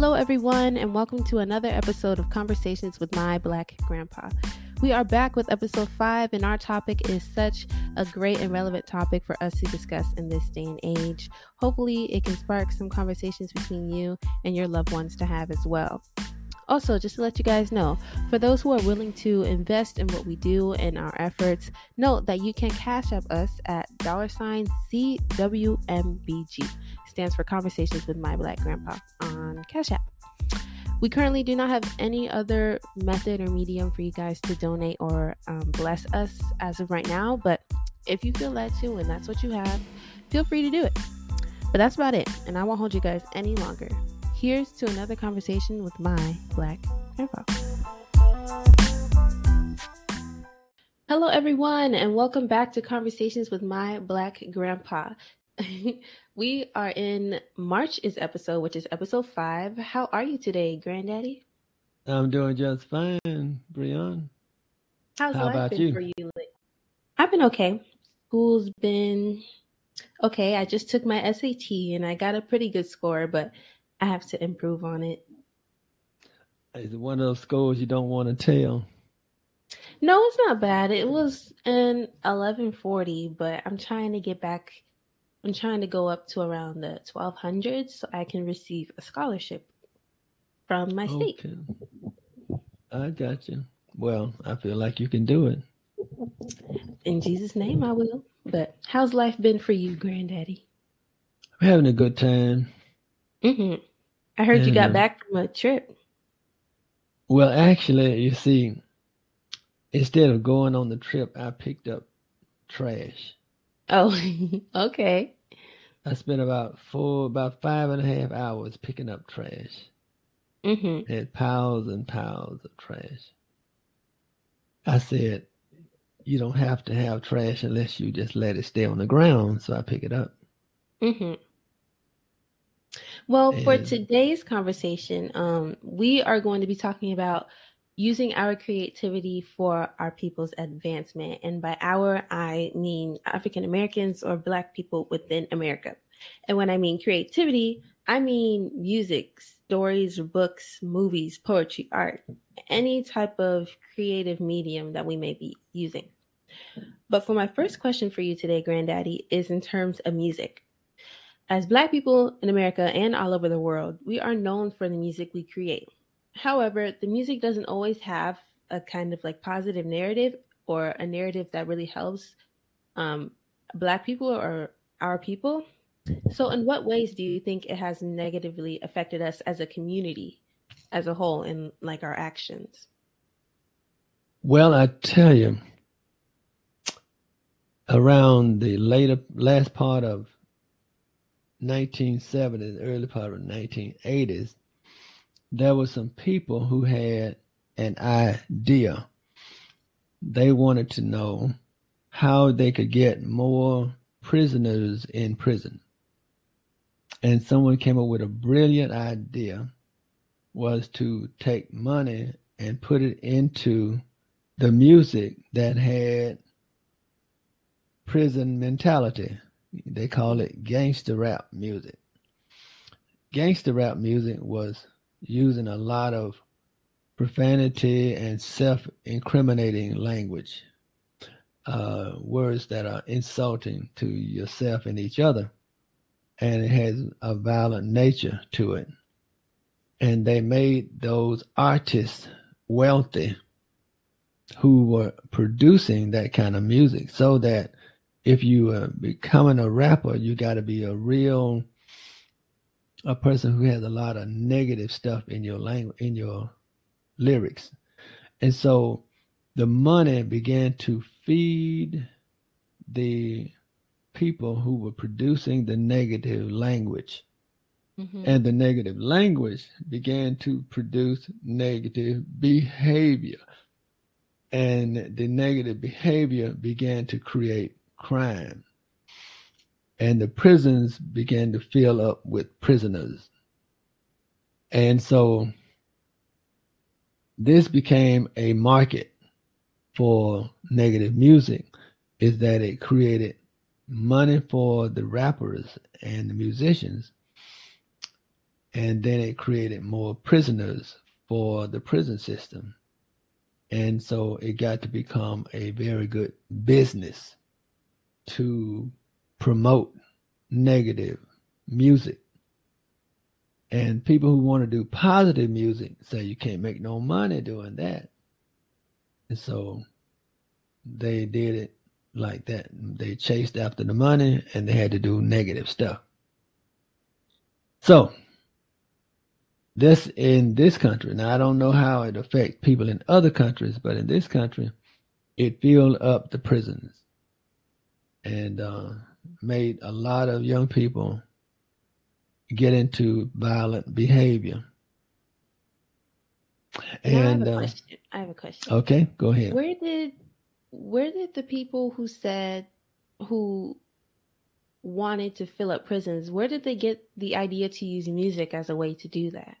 Hello everyone, and welcome to another episode of Conversations with My Black Grandpa. We are back with episode 5, and our topic is such a great and relevant topic for us to discuss in this day and age. Hopefully it can spark some conversations between you and your loved ones to have as well. Also, just to let you guys know, for those who are willing to invest in what we do and our efforts, note that you can Cash App us at $CWMBG. Stands for Conversations with My Black Grandpa on Cash App. We currently do not have any other method or medium for you guys to donate or bless us as of right now, but if you feel led to and that's what you have, feel free to do it. But that's about it, and I won't hold you guys any longer. Here's to another conversation with my Black Grandpa. Hello everyone, and welcome back to Conversations with My Black Grandpa. We are in March's episode, which is episode 5. How are you today, Grandaddy? I'm doing just fine, Breon. How life been you? For you? I've been okay. School's been okay. I just took my SAT and I got a pretty good score, but I have to improve on it. Is it one of those scores you don't want to tell? No, it's not bad. It was an 1140, but I'm trying to get back. I'm trying to go up to around the 1200 so I can receive a scholarship from my state. I got you. Well, I feel like you can do it. In Jesus' name, I will. But how's life been for you, Granddaddy? I'm having a good time. Mm-hmm. I heard you got back from a trip. Well, actually, you see, instead of going on the trip, I picked up trash. Oh, okay. I spent about 5.5 hours picking up trash. Mm-hmm. Had piles and piles of trash. I said, you don't have to have trash unless you just let it stay on the ground, so I pick it up. Mm-hmm. Well, for today's conversation, we are going to be talking about using our creativity for our people's advancement. And by our, I mean African Americans or Black people within America. And when I mean creativity, I mean music, stories, books, movies, poetry, art, any type of creative medium that we may be using. But for my first question for you today, Granddaddy, is in terms of music. As Black people in America and all over the world, we are known for the music we create. However, the music doesn't always have a kind of like positive narrative or a narrative that really helps Black people or our people. So in what ways do you think it has negatively affected us as a community as a whole in like our actions? Well, I tell you, around the last part of 1970s, early part of 1980s, there were some people who had an idea. They wanted to know how they could get more prisoners in prison. And someone came up with a brilliant idea, was to take money and put it into the music that had prison mentality. They call it gangster rap music. Gangster rap music was using a lot of profanity and self-incriminating language, words that are insulting to yourself and each other, and it has a violent nature to it. And they made those artists wealthy who were producing that kind of music, so that if you are becoming a rapper, you got to be a person who has a lot of negative stuff in your language, in your lyrics. And so the money began to feed the people who were producing the negative language. Mm-hmm. And the negative language began to produce negative behavior. And the negative behavior began to create crime. And the prisons began to fill up with prisoners. And so this became a market for negative music, is that it created money for the rappers and the musicians. And then it created more prisoners for the prison system. And so it got to become a very good business to promote negative music. And people who want to do positive music say you can't make no money doing that. And so they did it like that. They chased after the money and they had to do negative stuff. So this in this country, now I don't know how it affects people in other countries, but in this country, it filled up the prisons and made a lot of young people get into violent behavior. And I have a question. Okay, go ahead. Where did the people who wanted to fill up prisons, where did they get the idea to use music as a way to do that?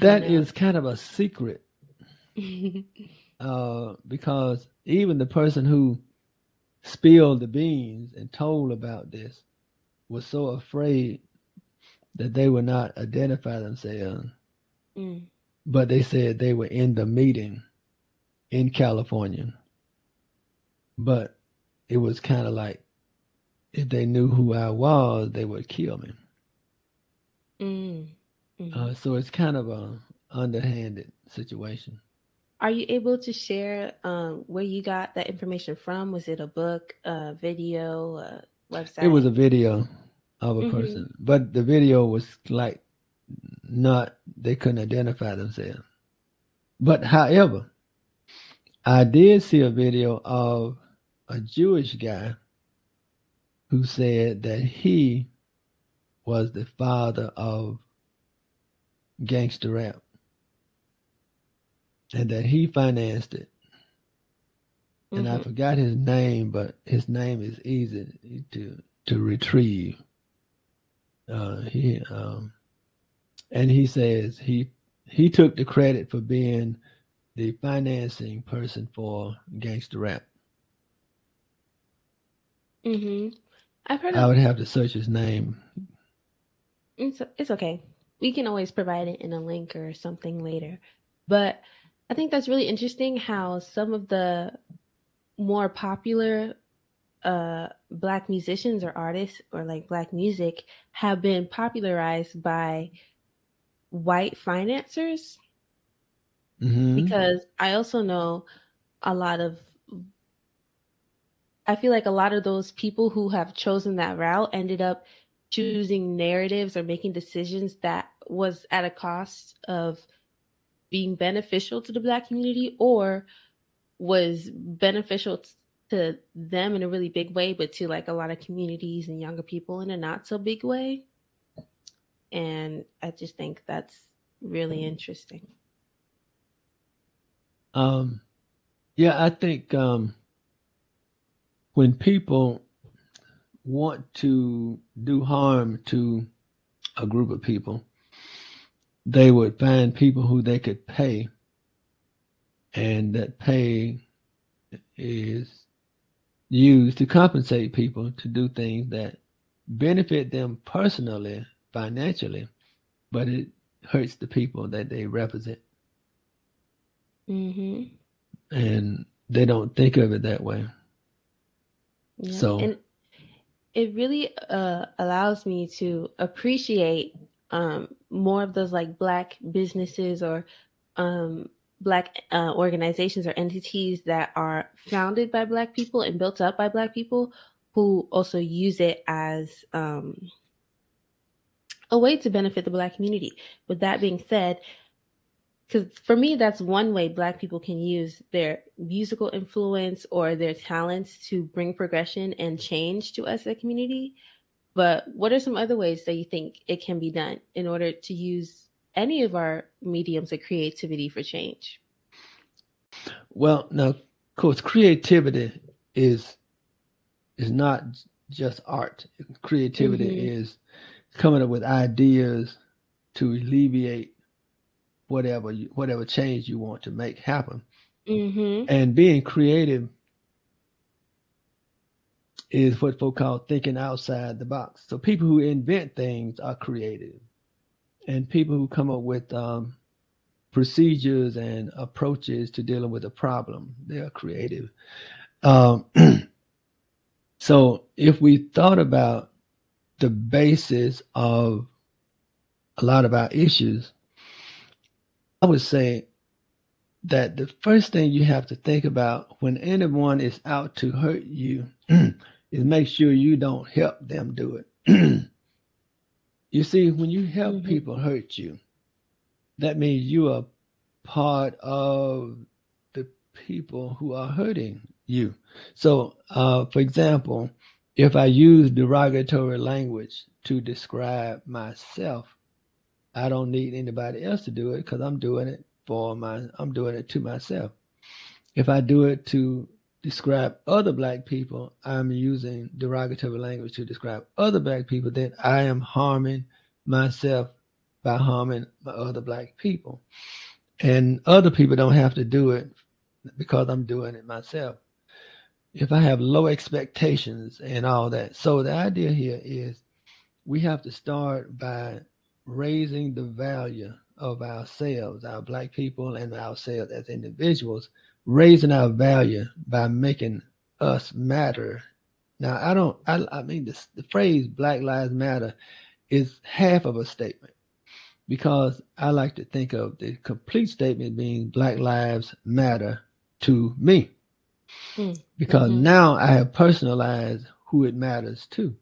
That is kind of a secret. Because even the person who spilled the beans and told about this was so afraid that they would not identify themselves. Mm. But they said they were in the meeting in California. But it was kind of like, if they knew who I was, they would kill me. Mm. Mm-hmm. So it's kind of a underhanded situation. Are you able to share where you got that information from? Was it a book, a video, a website? It was a video of a person, but the video was like they couldn't identify themselves. But however, I did see a video of a Jewish guy who said that he was the father of gangster rap and that he financed it. And I forgot his name, but his name is easy to retrieve. And he says he took the credit for being the financing person for gangster rap. Mm-hmm. I would have to search his name. It's okay. We can always provide it in a link or something later. But I think that's really interesting how some of the more popular Black musicians or artists or like Black music have been popularized by white financiers. Mm-hmm. Because I also know I feel like a lot of those people who have chosen that route ended up choosing narratives or making decisions that was at a cost of being beneficial to the Black community or was beneficial to them in a really big way, but to like a lot of communities and younger people in a not so big way. And I just think that's really interesting. Yeah, I think when people want to do harm to a group of people, they would find people who they could pay, and that pay is used to compensate people to do things that benefit them personally, financially, but it hurts the people that they represent. Mm-hmm. And they don't think of it that way. Yeah. So and it really allows me to appreciate more of those like Black businesses or Black organizations or entities that are founded by Black people and built up by Black people who also use it as a way to benefit the Black community. With that being said, because for me, that's one way Black people can use their musical influence or their talents to bring progression and change to us as a community. But what are some other ways that you think it can be done in order to use any of our mediums of creativity for change? Well, now, of course, creativity is not just art. Creativity is coming up with ideas to alleviate whatever change you want to make happen. And being creative is what folk call thinking outside the box. So people who invent things are creative, and people who come up with procedures and approaches to dealing with a problem, they are creative. So if we thought about the basis of a lot of our issues, I would say that the first thing you have to think about when anyone is out to hurt you is make sure you don't help them do it. You see, when you help people hurt you, that means you are part of the people who are hurting you. So, for example, if I use derogatory language to describe myself, I don't need anybody else to do it because I'm doing it I'm doing it to myself. If I do it to describe other black people, I'm using derogatory language to describe other black people, then I am harming myself by harming my other black people. And other people don't have to do it because I'm doing it myself. If I have low expectations and all that. So the idea here is we have to start by raising the value of ourselves, our black people and ourselves as individuals, raising our value by making us matter. Now, the phrase Black Lives Matter is half of a statement, because I like to think of the complete statement being Black Lives Matter to me, because now I have personalized who it matters to.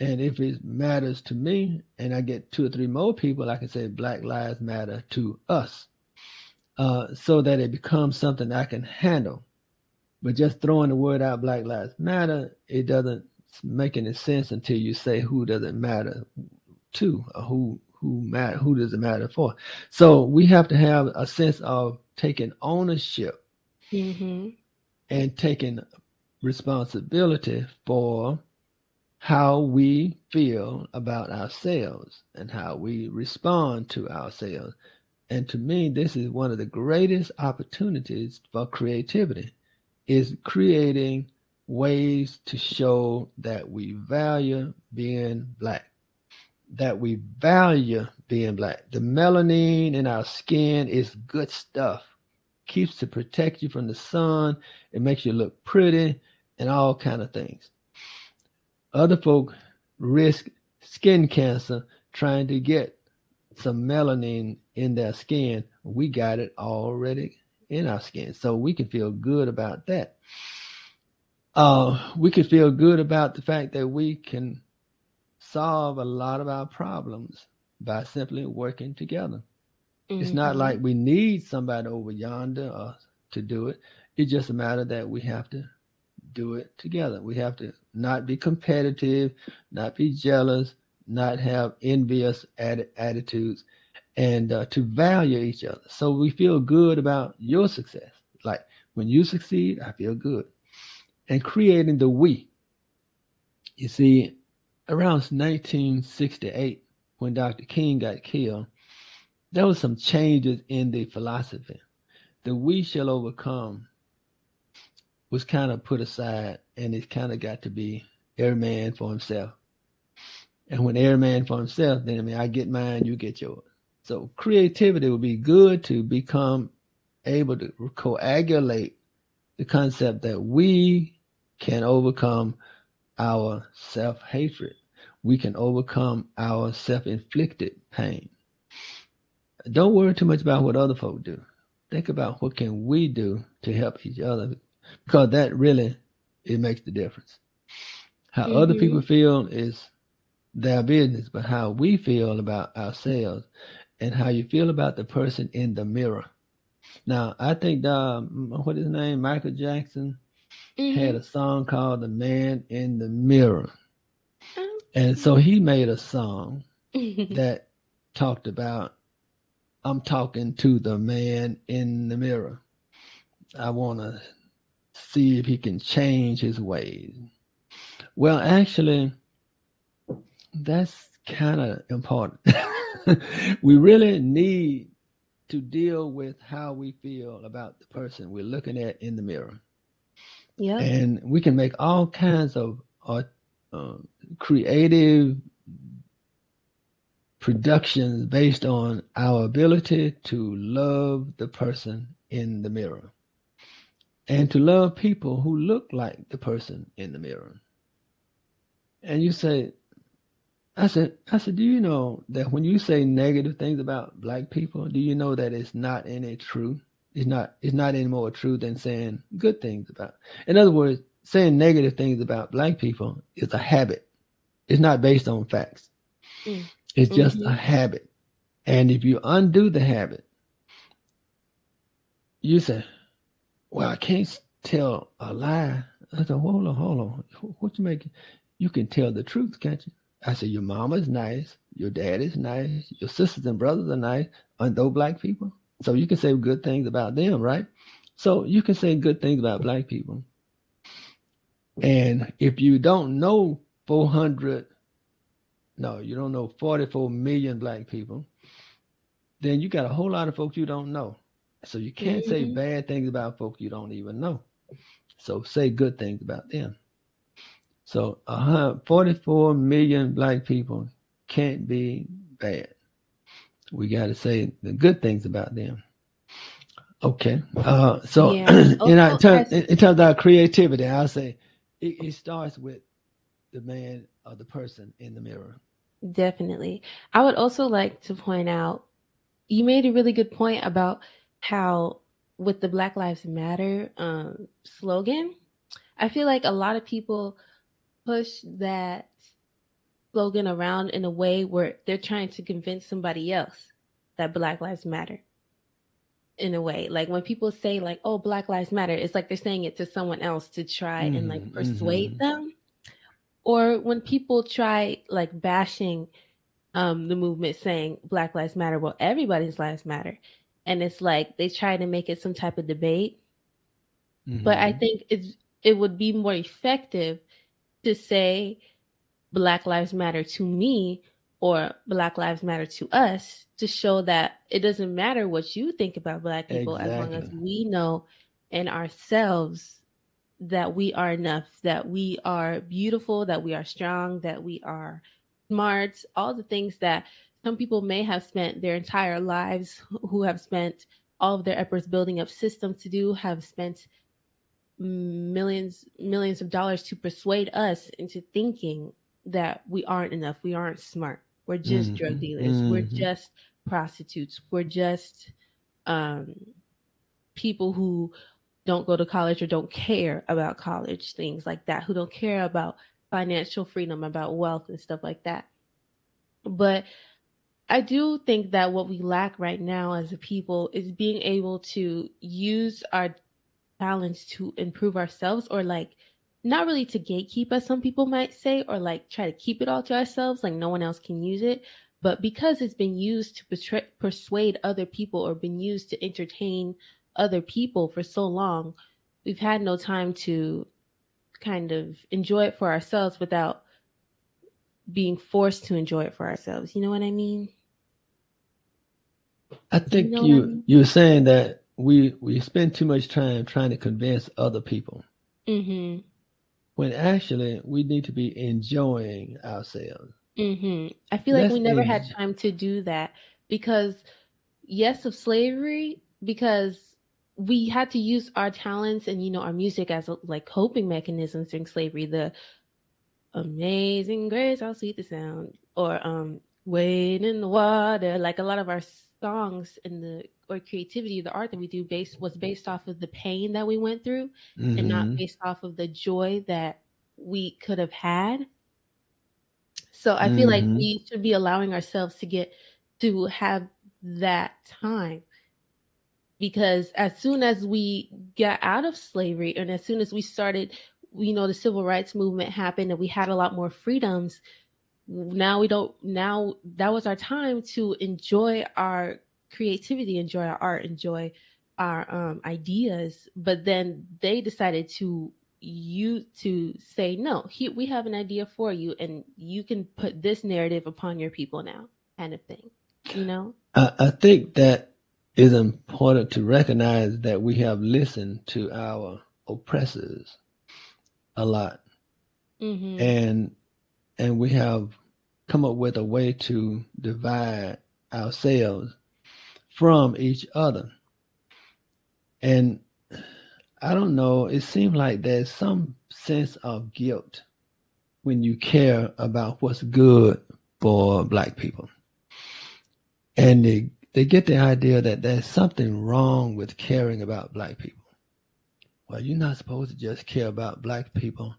And if it matters to me and I get 2 or 3 more people, I can say Black Lives Matter to us, so that it becomes something I can handle. But just throwing the word out, Black Lives Matter, it doesn't make any sense until you say who does it matter to, or who does it matter for. So we have to have a sense of taking ownership and taking responsibility for how we feel about ourselves and how we respond to ourselves. And to me, this is one of the greatest opportunities for creativity, is creating ways to show that we value being black, that we value being black. The melanin in our skin is good stuff. Keeps to protect you from the sun. It makes you look pretty and all kind of things. Other folk risk skin cancer trying to get some melanin in their skin. We got it already in our skin, so we can feel good about that. We can feel good about the fact that we can solve a lot of our problems by simply working together. It's not like we need somebody over yonder to do it. It's just a matter that we have to do it together. We have to not be competitive, not be jealous, not have envious attitudes, and to value each other. So we feel good about your success. Like when you succeed, I feel good. And creating the we. You see, around 1968, when Dr. King got killed, there were some changes in the philosophy. The we shall overcome was kind of put aside, and it kind of got to be every man for himself. And when every man for himself, then I get mine, you get yours. So creativity would be good to become able to coagulate the concept that we can overcome our self-hatred. We can overcome our self-inflicted pain. Don't worry too much about what other folk do. Think about what can we do to help each other, because that really, it makes the difference. How other people feel is their business, but how we feel about ourselves and how you feel about the person in the mirror. Now, I think, Michael Jackson had a song called The Man in the Mirror. And so he made a song that talked about, I'm talking to the man in the mirror. I want to see if he can change his ways. Well, actually, that's kind of important. We really need to deal with how we feel about the person we're looking at in the mirror. Yeah. And we can make all kinds of creative productions based on our ability to love the person in the mirror and to love people who look like the person in the mirror. And you say, I said, do you know that when you say negative things about black people, do you know that it's not any true? It's not any more true than saying good things about. In other words, saying negative things about black people is a habit. It's not based on facts. Mm. It's just a habit. And if you undo the habit, you say, well, I can't tell a lie. I said, hold on. What you making? You can tell the truth, can't you? I said, your mama's nice. Your daddy's nice. Your sisters and brothers are nice. Aren't those black people? So you can say good things about them, right? So you can say good things about black people. And if you don't know 44 million black people, then you got a whole lot of folks you don't know. So you can't say bad things about folks you don't even know. So say good things about them. So 44 million black people can't be bad. We got to say the good things about them. Okay. In terms of our creativity, I'll say it starts with the man or the person in the mirror. Definitely. I would also like to point out, you made a really good point about how with the Black Lives Matter slogan, I feel like a lot of people push that slogan around in a way where they're trying to convince somebody else that Black Lives Matter. In a way, like when people say like, oh, Black Lives Matter, it's like they're saying it to someone else to try and like persuade them. Or when people try like bashing the movement saying Black Lives Matter, well, everybody's lives matter. And it's like they try to make it some type of debate. Mm-hmm. But I think it would be more effective to say Black Lives Matter to me or Black Lives Matter to us, to show that it doesn't matter what you think about Black people, exactly, as long as we know in ourselves that we are enough, that we are beautiful, that we are strong, that we are smart, all the things that some people may have spent their entire lives, who have spent all of their efforts building up systems to do, have spent millions of dollars to persuade us into thinking that we aren't enough, we aren't smart, we're just drug dealers, we're just prostitutes, we're just people who don't go to college or don't care about college, things like that, who don't care about financial freedom, about wealth and stuff like that. But I do think that what we lack right now as a people is being able to use our balance to improve ourselves, or like not really to gatekeep, as some people might say, or like try to keep it all to ourselves, like no one else can use it. But because it's been used to persuade other people, or been used to entertain other people for so long, we've had no time to kind of enjoy it for ourselves without being forced to enjoy it for ourselves. You know what I mean? I think you're saying that we spend too much time trying to convince other people. Mm-hmm. When actually we need to be enjoying ourselves. Mm-hmm. I feel like we never had time to do that because, yes, of slavery, because we had to use our talents and, you know, our music as like coping mechanisms during slavery. The Amazing Grace, how sweet the sound, or Wade in the Water. Like a lot of our songs and or creativity, the art that we do was based off of the pain that we went through, and not based off of the joy that we could have had. So I feel like we should be allowing ourselves to get to have that time. Because as soon as we got out of slavery, and as soon as we started, you know, the civil rights movement happened and we had a lot more freedoms. Now that was our time to enjoy our creativity, enjoy our art, enjoy our ideas. But then they decided to say, no, we have an idea for you, and you can put this narrative upon your people now, kind of thing. You know, I think that it's important to recognize that we have listened to our oppressors a lot. Mm-hmm. And we have come up with a way to divide ourselves from each other. And I don't know, it seems like there's some sense of guilt when you care about what's good for Black people. And they get the idea that there's something wrong with caring about Black people. Well, you're not supposed to just care about Black people,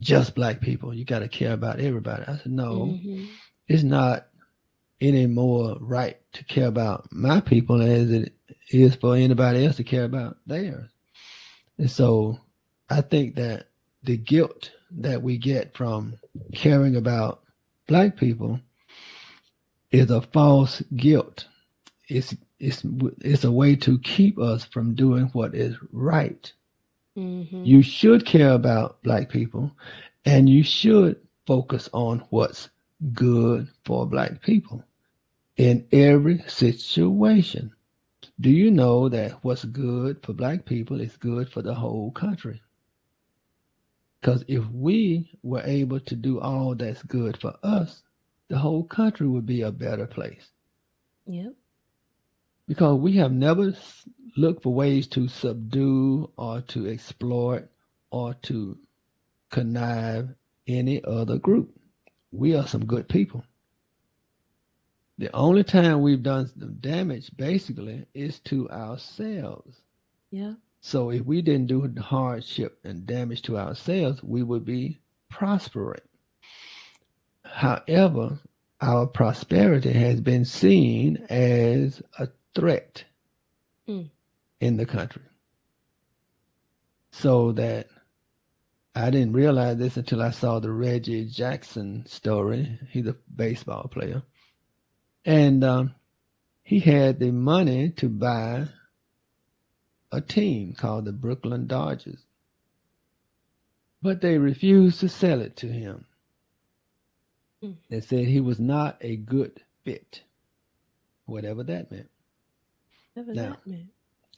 just Black people. You got to care about everybody. I said, no, mm-hmm. It's not any more right to care about my people as it is for anybody else to care about theirs. And so I think that the guilt that we get from caring about Black people is a false guilt. It's a way to keep us from doing what is right. Mm-hmm. You should care about Black people, and you should focus on what's good for Black people in every situation. Do you know that what's good for Black people is good for the whole country? Because if we were able to do all that's good for us, the whole country would be a better place. Yep. Because we have never looked for ways to subdue or to exploit or to connive any other group. We are some good people. The only time we've done some damage, basically, is to ourselves. Yeah. So if we didn't do hardship and damage to ourselves, we would be prospering. However, our prosperity has been seen as a threat in the country. So that I didn't realize this until I saw the Reggie Jackson story. He's a baseball player. And he had the money to buy a team called the Brooklyn Dodgers. But they refused to sell it to him. They said he was not a good fit, whatever that meant.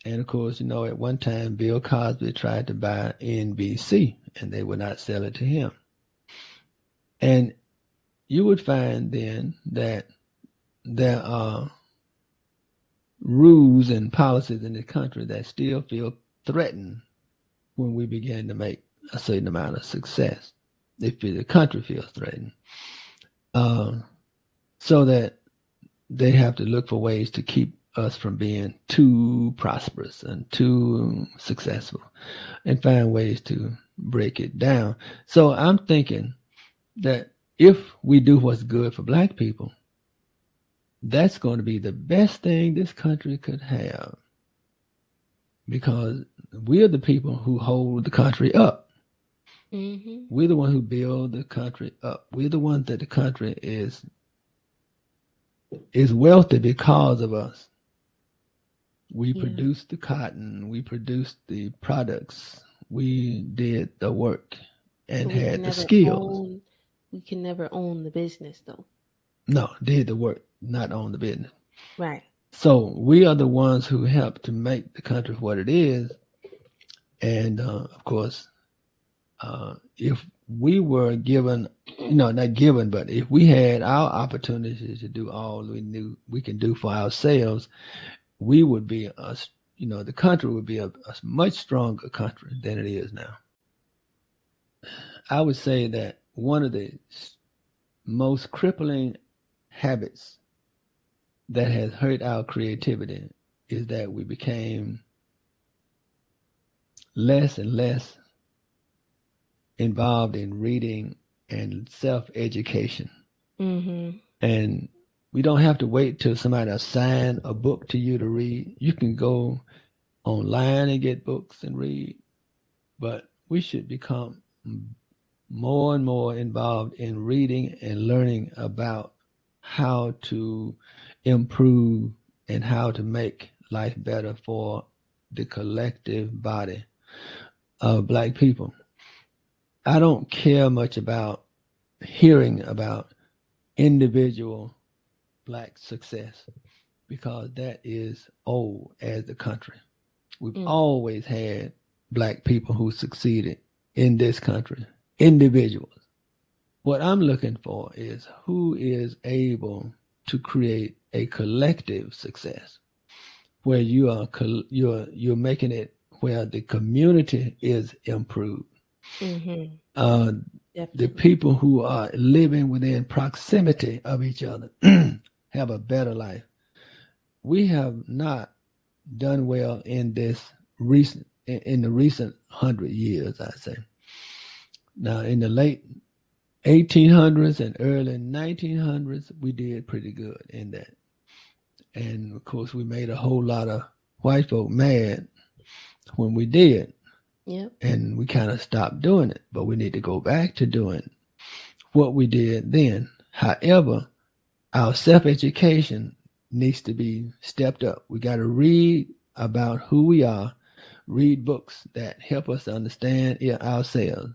And of course, you know, at one time, Bill Cosby tried to buy NBC, and they would not sell it to him. And you would find then that there are rules and policies in the country that still feel threatened when we begin to make a certain amount of success. If the country feels threatened. So that they have to look for ways to keep us from being too prosperous and too successful and find ways to break it down. So I'm thinking that if we do what's good for Black people, that's going to be the best thing this country could have, because we're the people who hold the country up. Mm-hmm. We're the one who build the country up. We're the one that the country is wealthy because of us. We produce the cotton. We produce the products. We did the work and had the skills. We can never own the business, though. No, did the work, not own the business. Right. So we are the ones who help to make the country what it is. And, of course... if we were given, you know, not given, but if we had our opportunity to do all we knew we can do for ourselves, we would be, you know, the country would be a much stronger country than it is now. I would say that one of the most crippling habits that has hurt our creativity is that we became less and less involved in reading and self-education. Mm-hmm. And we don't have to wait till somebody assign a book to you to read. You can go online and get books and read, but we should become more and more involved in reading and learning about how to improve and how to make life better for the collective body of Black people. I don't care much about hearing about individual Black success, because that is old as the country. We've always had Black people who succeeded in this country, individuals. What I'm looking for is who is able to create a collective success where you're making it where the community is improved. Mm-hmm. The people who are living within proximity of each other have a better life. We have not done well in the recent 100 years, I say. Now, in the late 1800s and early 1900s, we did pretty good in that. And of course, we made a whole lot of white folk mad when we did. Yep. And we kind of stopped doing it, but we need to go back to doing what we did then. However, our self-education needs to be stepped up. We got to read about who we are, read books that help us understand ourselves,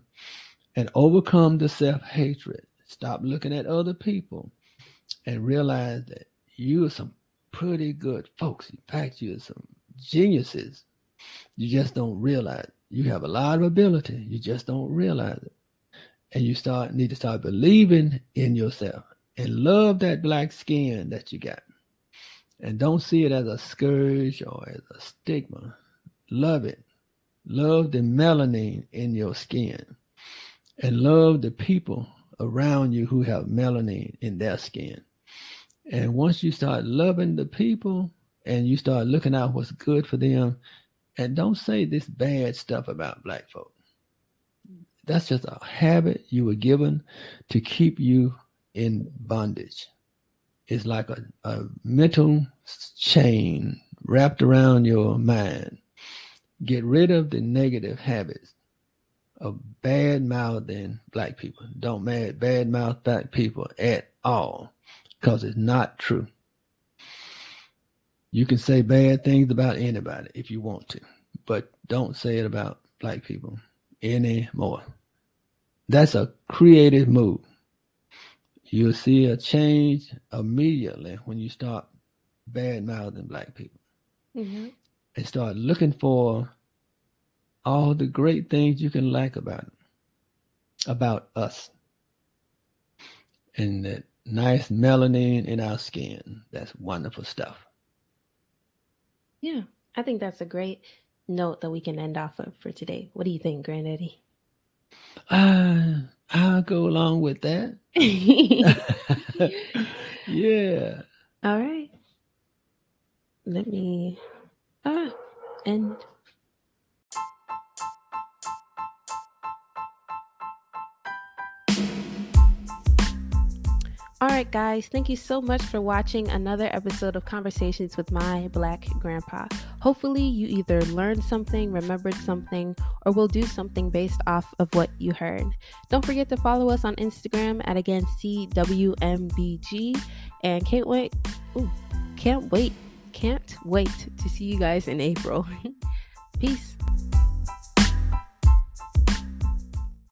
and overcome the self-hatred. Stop looking at other people and realize that you are some pretty good folks. In fact, you are some geniuses. You just don't realize it. You have a lot of ability. You just don't realize it. And you need to start believing in yourself and love that black skin that you got. And don't see it as a scourge or as a stigma. Love it. Love the melanin in your skin. And love the people around you who have melanin in their skin. And once you start loving the people and you start looking out what's good for them, and don't say this bad stuff about black folk. That's just a habit you were given to keep you in bondage. It's like a mental chain wrapped around your mind. Get rid of the negative habits of bad-mouthing black people. Don't bad-mouth black people at all, because it's not true. You can say bad things about anybody if you want to, but don't say it about black people anymore. That's a creative move. You'll see a change immediately when you start bad-mouthing black people. Mm-hmm. And start looking for all the great things you can like about us. And that nice melanin in our skin. That's wonderful stuff. Yeah, I think that's a great note that we can end off of for today. What do you think, Grandaddy? I'll go along with that. Yeah. All right. Let me end. All right, guys, thank you so much for watching another episode of Conversations with My Black Grandpa. Hopefully you either learned something, remembered something, or will do something based off of what you heard. Don't forget to follow us on Instagram at, again, CWMBG. And can't wait to see you guys in April. Peace.